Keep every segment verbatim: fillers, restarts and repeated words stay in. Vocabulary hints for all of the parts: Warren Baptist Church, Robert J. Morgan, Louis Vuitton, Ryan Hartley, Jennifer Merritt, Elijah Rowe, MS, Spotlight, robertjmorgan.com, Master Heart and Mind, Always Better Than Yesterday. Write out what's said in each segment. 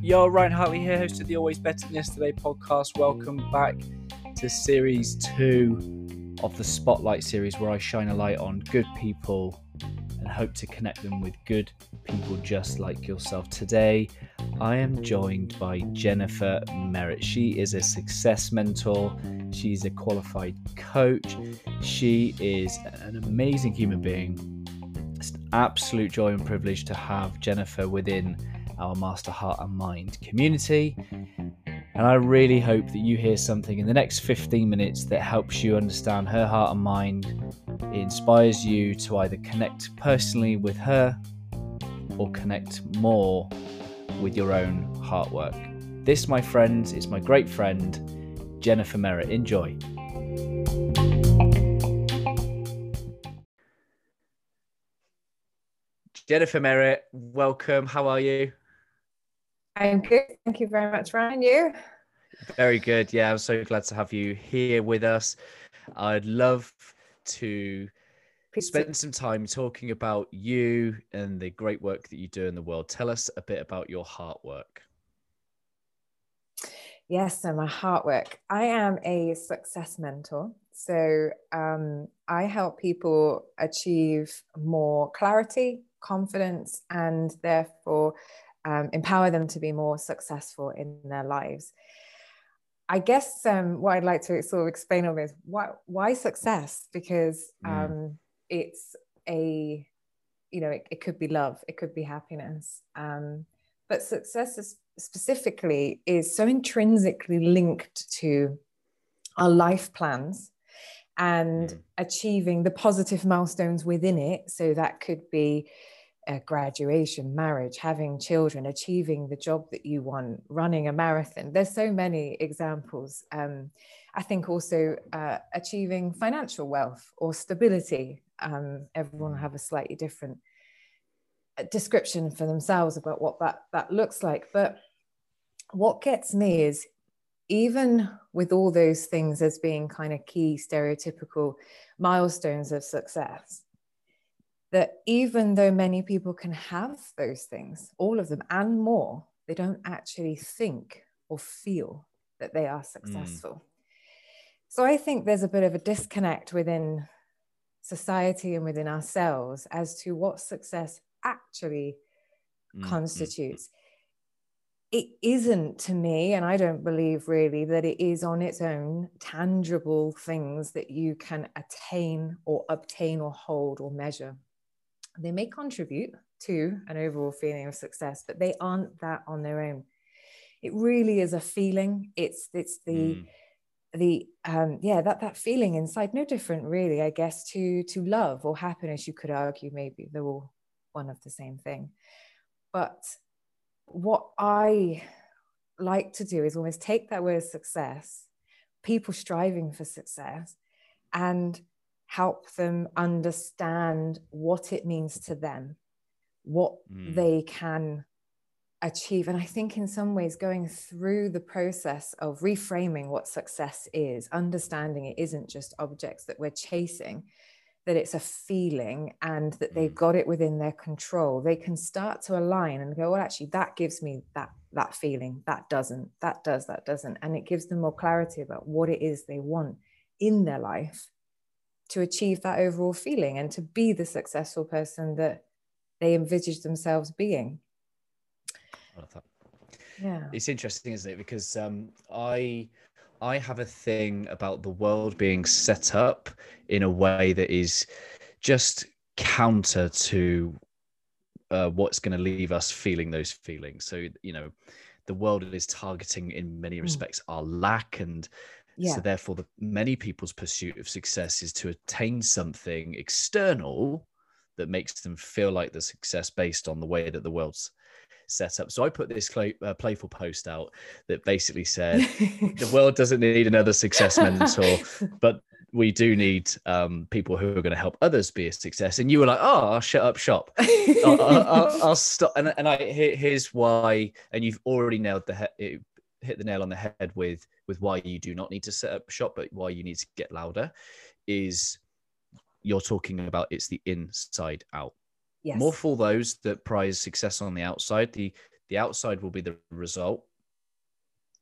Yo, Ryan Hartley here, host of the Always Better Than Yesterday podcast. Welcome back to series two of the Spotlight series, where I shine a light on good people and hope to connect them with good people just like yourself. Today, I am joined by Jennifer Merritt. She is a success mentor. She's a qualified coach. She is an amazing human being. It's an absolute joy and privilege to have Jennifer within our Master Heart and Mind community. And I really hope that you hear something in the next fifteen minutes that helps you understand her heart and mind. It inspires you to either connect personally with her or connect more with your own heart work. This, my friends, is my great friend, Jennifer Merritt. Enjoy. Jennifer Merritt, welcome. How are you? I'm good. Thank you very much, Ryan. You? Very good. Yeah, I'm so glad to have you here with us. I'd love to Pizza. spend some time talking about you and the great work that you do in the world. Tell us a bit about your heart work. Yes, so my heart work. I am a success mentor. So um, I help people achieve more clarity, confidence, and therefore um, empower them to be more successful in their lives. I guess um, what I'd like to sort of explain on this, why, why success? Because um, mm. it's a, you know, it, it could be love, it could be happiness. Um, but success is specifically is so intrinsically linked to our life plans and mm. achieving the positive milestones within it. So that could be a graduation, marriage, having children, achieving the job that you want, running a marathon. There's so many examples. Um, I think also uh, achieving financial wealth or stability. Um, everyone will have a slightly different description for themselves about what that, that looks like. But what gets me is, even with all those things as being kind of key stereotypical milestones of success, that even though many people can have those things, all of them and more, they don't actually think or feel that they are successful. Mm. So I think there's a bit of a disconnect within society and within ourselves as to what success actually mm. constitutes. It isn't, to me, and I don't believe really that it is on its own tangible things that you can attain or obtain or hold or measure. They may contribute to an overall feeling of success, but they aren't that on their own. It really is a feeling. It's it's the mm. the um, yeah that that feeling inside, no different really, I guess, to to love or happiness. You could argue maybe they're all one of the same thing, but what I like to do is almost take that word success, people striving for success, and help them understand what it means to them, what mm. they can achieve. And I think in some ways going through the process of reframing what success is, understanding it isn't just objects that we're chasing, that it's a feeling and that they've got it within their control, they can start to align and go, well, actually, that gives me that, that feeling, that doesn't, that does, that doesn't. And it gives them more clarity about what it is they want in their life to achieve that overall feeling and to be the successful person that they envisage themselves being. I love that. Yeah. It's interesting, isn't it? Because um, I... I have a thing about the world being set up in a way that is just counter to uh, what's going to leave us feeling those feelings. So, you know, the world is targeting in many respects mm. our lack. And yeah. so therefore the, many people's pursuit of success is to attain something external that makes them feel like the success based on the way that the world's set up. So I put this cl- uh, playful post out that basically said the world doesn't need another success mentor, but we do need um, people who are going to help others be a success. And you were like, oh, I'll shut up shop. I'll, I'll, I'll, I'll stop. And, and I here, here's why. And you've already nailed the he- hit the nail on the head with with why you do not need to set up shop, but why you need to get louder is you're talking about it's the inside out. Yes. More for those that prize success on the outside. The the outside will be the result.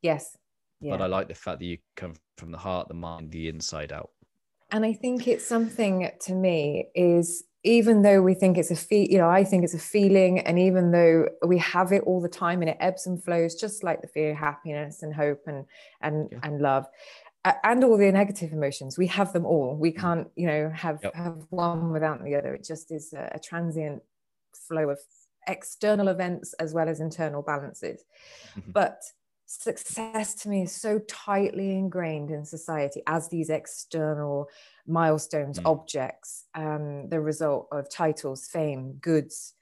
Yes. Yeah. But I like the fact that you come from the heart, the mind, the inside out. And I think it's something, to me, is even though we think it's a feel, you know, I think it's a feeling, and even though we have it all the time and it ebbs and flows, just like the fear, happiness and hope and, and, yeah. and love and all the negative emotions, we have them all. We can't, you know, have, yep. have one without the other. It just is a, a transient flow of external events as well as internal balances. Mm-hmm. But success to me is so tightly ingrained in society as these external milestones, mm. objects, um, the result of titles, fame, goods,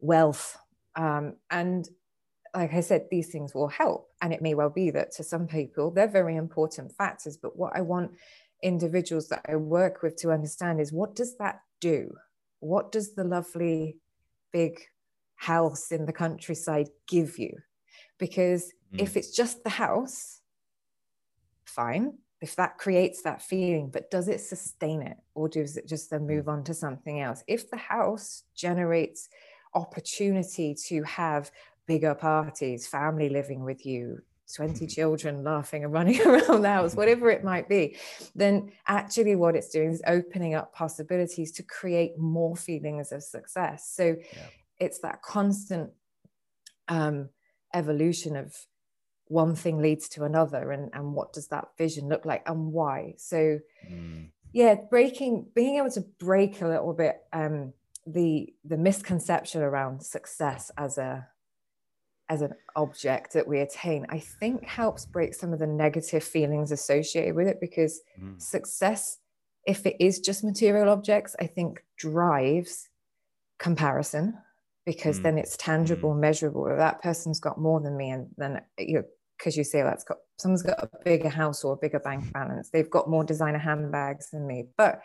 wealth. Um, and like I said, these things will help. And it may well be that to some people, they're very important factors. But what I want individuals that I work with to understand is, what does that do? What does the lovely big house in the countryside give you? Because if it's just the house, fine, if that creates that feeling, but does it sustain it, or does it just then move on to something else? If the house generates opportunity to have bigger parties, family living with you, twenty children laughing and running around the house, whatever it might be, then actually what it's doing is opening up possibilities to create more feelings of success. So yeah. it's that constant um, evolution of one thing leads to another, and and what does that vision look like and why? So mm. yeah, breaking being able to break a little bit um the the misconception around success as a as an object that we attain, I think helps break some of the negative feelings associated with it, because mm. success, if it is just material objects, I think drives comparison. Because mm. then it's tangible, measurable. If that person's got more than me, and then, you know, because you say that's got, someone's got a bigger house or a bigger bank balance, they've got more designer handbags than me. But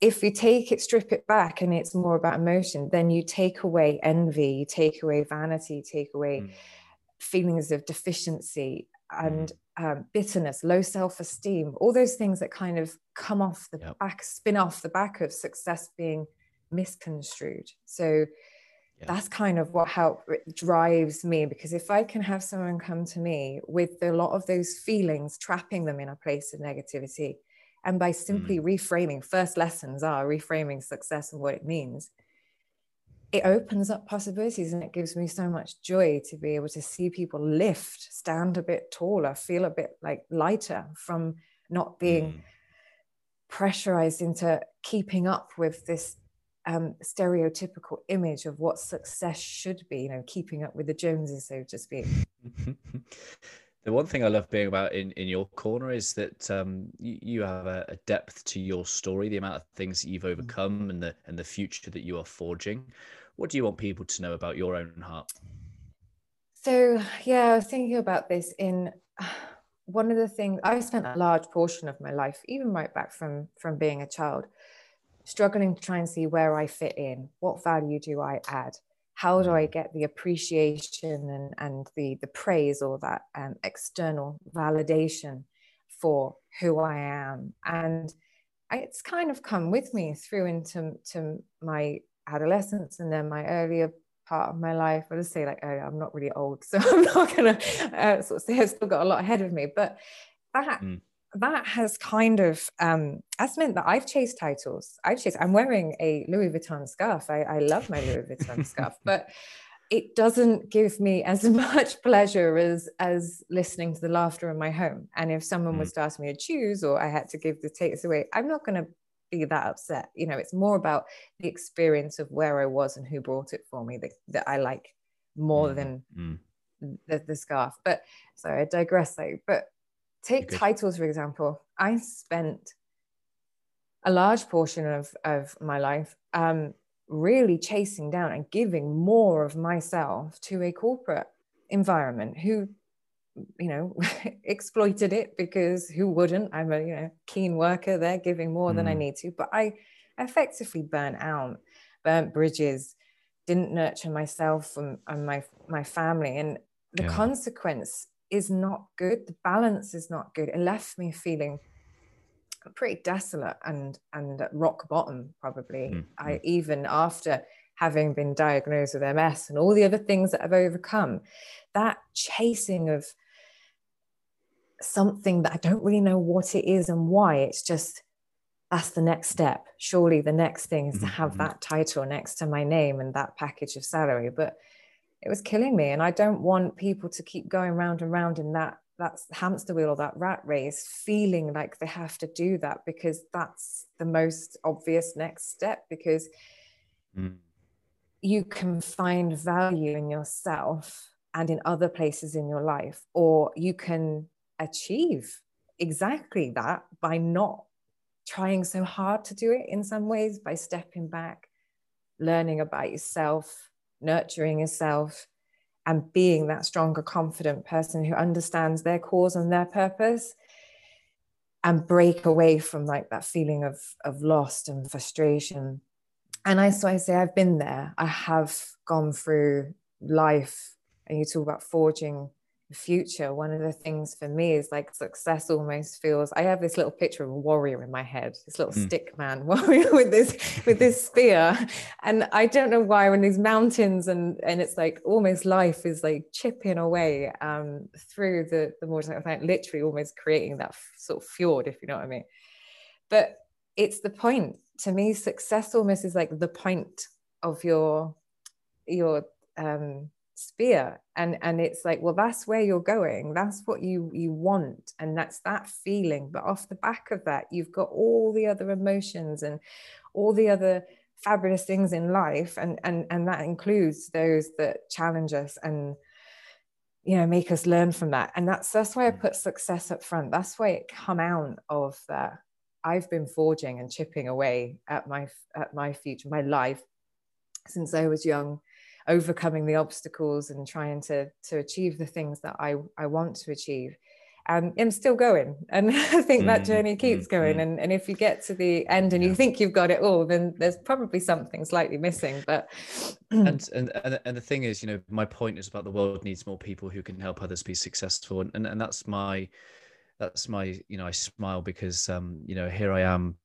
if you take it, strip it back, and it's more about emotion, then you take away envy, you take away vanity, you take away mm. feelings of deficiency and um, bitterness, low self-esteem, all those things that kind of come off the yep. back, spin off the back of success being misconstrued. So yeah. that's kind of what help drives me, because if I can have someone come to me with a lot of those feelings, trapping them in a place of negativity, and by simply mm. reframing, first lessons are reframing success and what it means, it opens up possibilities, and it gives me so much joy to be able to see people lift, stand a bit taller, feel a bit like lighter from not being mm. pressurized into keeping up with this Um, stereotypical image of what success should be, you know, keeping up with the Joneses, so to speak. The one thing I love being about in, in your corner is that um, you, you have a, a depth to your story, the amount of things that you've overcome mm-hmm. and the and the future that you are forging. What do you want people to know about your own heart? So, yeah, I was thinking about this in uh, one of the things, I spent a large portion of my life, even right back from, from being a child, struggling to try and see where I fit in, what value do I add, how do I get the appreciation and, and the, the praise or that um, external validation for who I am. And I, it's kind of come with me through into to my adolescence and then my earlier part of my life. I'll just say, like, oh, I'm not really old, so I'm not going to uh, sort of say I've still got a lot ahead of me, but that... Mm. That has kind of, um, that's meant that I've chased titles. I've chased, I'm wearing a Louis Vuitton scarf. I, I love my Louis Vuitton scarf, but it doesn't give me as much pleasure as, as listening to the laughter in my home. And if someone was to ask me to choose, or I had to give the tickets away, I'm not going to be that upset. You know, it's more about the experience of where I was and who brought it for me that, that I like more than mm-hmm. the, the scarf. But sorry, I digress though, but take okay. titles, for example. I spent a large portion of, of my life um, really chasing down and giving more of myself to a corporate environment who, you know, exploited it, because who wouldn't? I'm a you know keen worker. They're giving more mm. than I need to. But I effectively burnt out, burnt bridges, didn't nurture myself and, and my, my family. And the yeah. consequence is not good. The balance is not good. It left me feeling pretty desolate and and rock bottom, probably. Mm-hmm. I even after having been diagnosed with M S and all the other things that I've overcome, that chasing of something that I don't really know what it is and why, it's just, that's the next step. Surely the next thing is to have that title next to my name and that package of salary. But it was killing me. And I don't want people to keep going round and round in that, that hamster wheel or that rat race, feeling like they have to do that because that's the most obvious next step, because mm. you can find value in yourself and in other places in your life, or you can achieve exactly that by not trying so hard to do it in some ways, by stepping back, learning about yourself, nurturing yourself, and being that stronger, confident person who understands their cause and their purpose, and break away from like that feeling of, of lost and frustration. And I, so I say, I've been there. I have gone through life, and you talk about forging the future. One of the things for me is like success almost feels, I have this little picture of a warrior in my head, this little mm. stick man warrior with this with this spear, and I don't know why, when these mountains and and it's like almost life is like chipping away um through the the motorcycle, like literally almost creating that sort of fjord, if you know what I mean. But it's the point to me. Success almost is like the point of your your um spear, and and it's like, well, that's where you're going, that's what you you want, and that's that feeling. But off the back of that, you've got all the other emotions and all the other fabulous things in life, and and and that includes those that challenge us and, you know, make us learn from that. And that's that's why I put success up front. That's why it come out of that I've been forging and chipping away at my at my future, my life, since I was young, overcoming the obstacles and trying to to achieve the things that I I want to achieve. Um, I'm still going, and I think that journey keeps going. And and if you get to the end and you think you've got it all, then there's probably something slightly missing. But and and and the thing is, you know, my point is about the world needs more people who can help others be successful, and and, and that's my that's my you know, I smile because um you know, here I am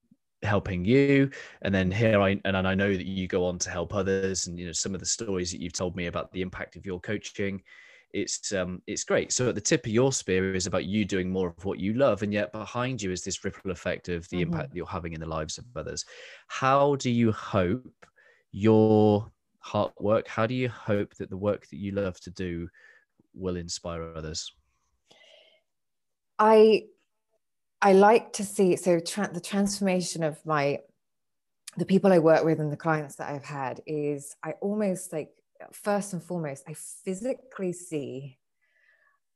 helping you, and then here I and I know that you go on to help others, and you know, some of the stories that you've told me about the impact of your coaching, it's um it's great. So at the tip of your spear is about you doing more of what you love, and yet behind you is this ripple effect of the mm-hmm. impact that you're having in the lives of others. How do you hope your heart work, how do you hope that the work that you love to do will inspire others? I I like to see, so tra- the transformation of my, the people I work with and the clients that I've had is, I almost like, first and foremost, I physically see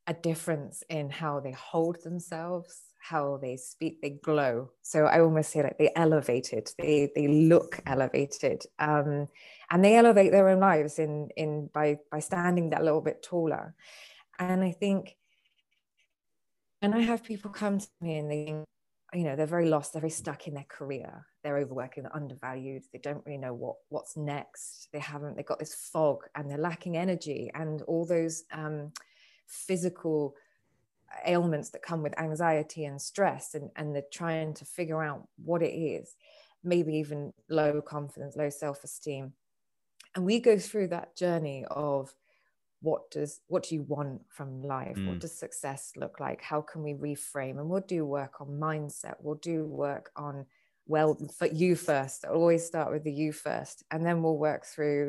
a difference in how they hold themselves, how they speak, they glow. So I almost say like they elevated, they they look elevated, um, and they elevate their own lives in in by by standing that little bit taller. And I think, and I have people come to me and they, you know, they're very lost, they're very stuck in their career, they're overworking, they're undervalued, they don't really know what, what's next, they haven't, they've got this fog, and they're lacking energy, and all those um, physical ailments that come with anxiety and stress, and, and they're trying to figure out what it is, maybe even low confidence, low self-esteem. And we go through that journey of, What does what do you want from life? Mm. What does success look like? How can we reframe? And we'll do work on mindset. We'll do work on, well, for you first. I'll always start with the you first. And then we'll work through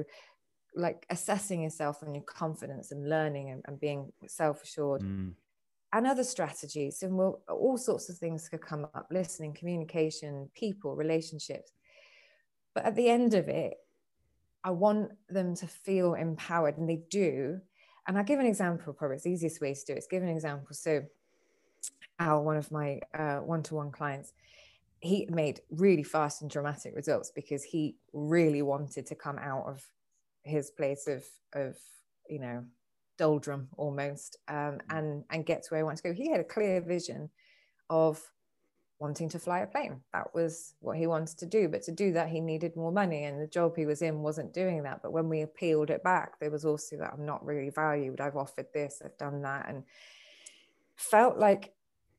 like assessing yourself and your confidence and learning and, and being self-assured mm. and other strategies. And we'll, all sorts of things could come up, listening, communication, people, relationships. But at the end of it, I want them to feel empowered, and they do. And I'll give an example, probably it's the easiest way to do it, is give an example. So Al, one of my uh, one-to-one clients, he made really fast and dramatic results because he really wanted to come out of his place of, of you know, doldrum almost, um, and, and get to where he wanted to go. He had a clear vision of wanting to fly a plane. That was what he wanted to do. But to do that, he needed more money, and the job he was in wasn't doing that. But when we appealed it back, there was also that I'm not really valued. I've offered this, I've done that. And felt like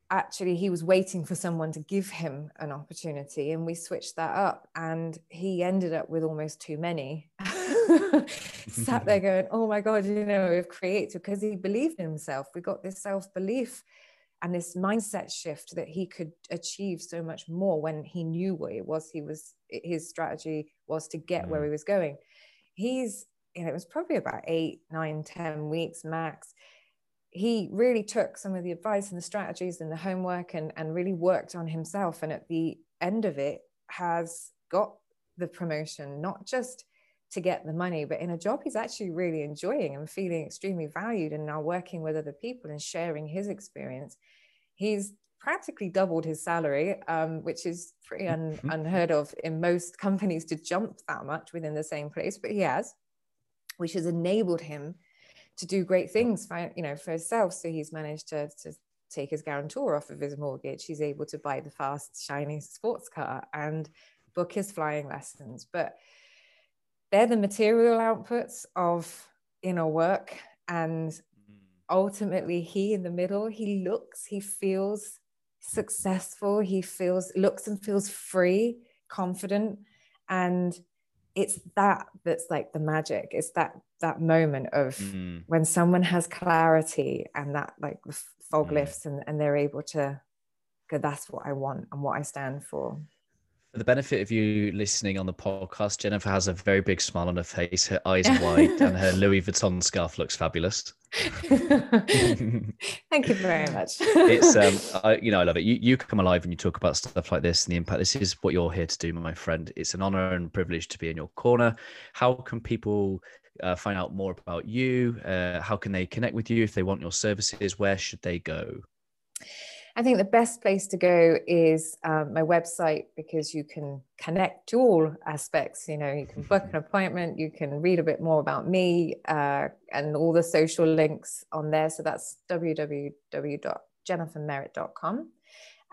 actually he was waiting for someone to give him an opportunity. And we switched that up, and he ended up with almost too many sat there going, oh my God, you know, we've created, because he believed in himself. We got this self-belief and this mindset shift that he could achieve so much more when he knew what it was he was, his strategy was to get mm-hmm. where he was going. He's, you know, it was probably about eight, nine, ten weeks max. He really took some of the advice and the strategies and the homework and, and really worked on himself. And at the end of it has got the promotion, not just to get the money, but in a job he's actually really enjoying and feeling extremely valued, and now working with other people and sharing his experience. He's practically doubled his salary, um, which is pretty un- unheard of in most companies to jump that much within the same place, but he has, which has enabled him to do great things for, you know, for himself. So he's managed to, to take his guarantor off of his mortgage. He's able to buy the fast, shiny sports car and book his flying lessons. But they're the material outputs of inner work. And ultimately he in the middle, he looks, he feels successful. He feels, looks and feels free, confident. And it's that that's like the magic. It's that that moment of mm-hmm. when someone has clarity and that like the fog mm-hmm. lifts and, and they're able to go, that's what I want and what I stand for. For the benefit of you listening on the podcast, Jennifer has a very big smile on her face, her eyes wide, and her Louis Vuitton scarf looks fabulous. Thank you very much. It's, um, I, you know, I love it. You, you come alive when you talk about stuff like this and the impact. This is what you're here to do, my friend. It's an honor and privilege to be in your corner. How can people uh, find out more about you? Uh, how can they connect with you if they want your services? Where should they go? I think the best place to go is um, my website, because you can connect to all aspects. You know, you can book an appointment, you can read a bit more about me uh, and all the social links on there. So that's w w w dot jennifer merritt dot com.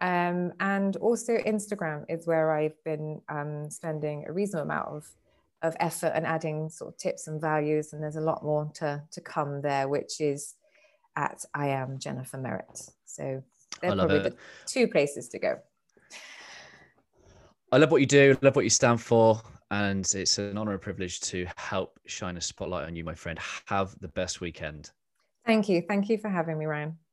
Um, and also Instagram is where I've been um, spending a reasonable amount of, of effort and adding sort of tips and values. And there's a lot more to, to come there, which is at I am Jennifer Merritt. So they're probably the two places to go. I love what you do, love what you stand for, and it's an honor and privilege to help shine a spotlight on you, my friend. Have the best weekend. Thank you. Thank you for having me, Ryan.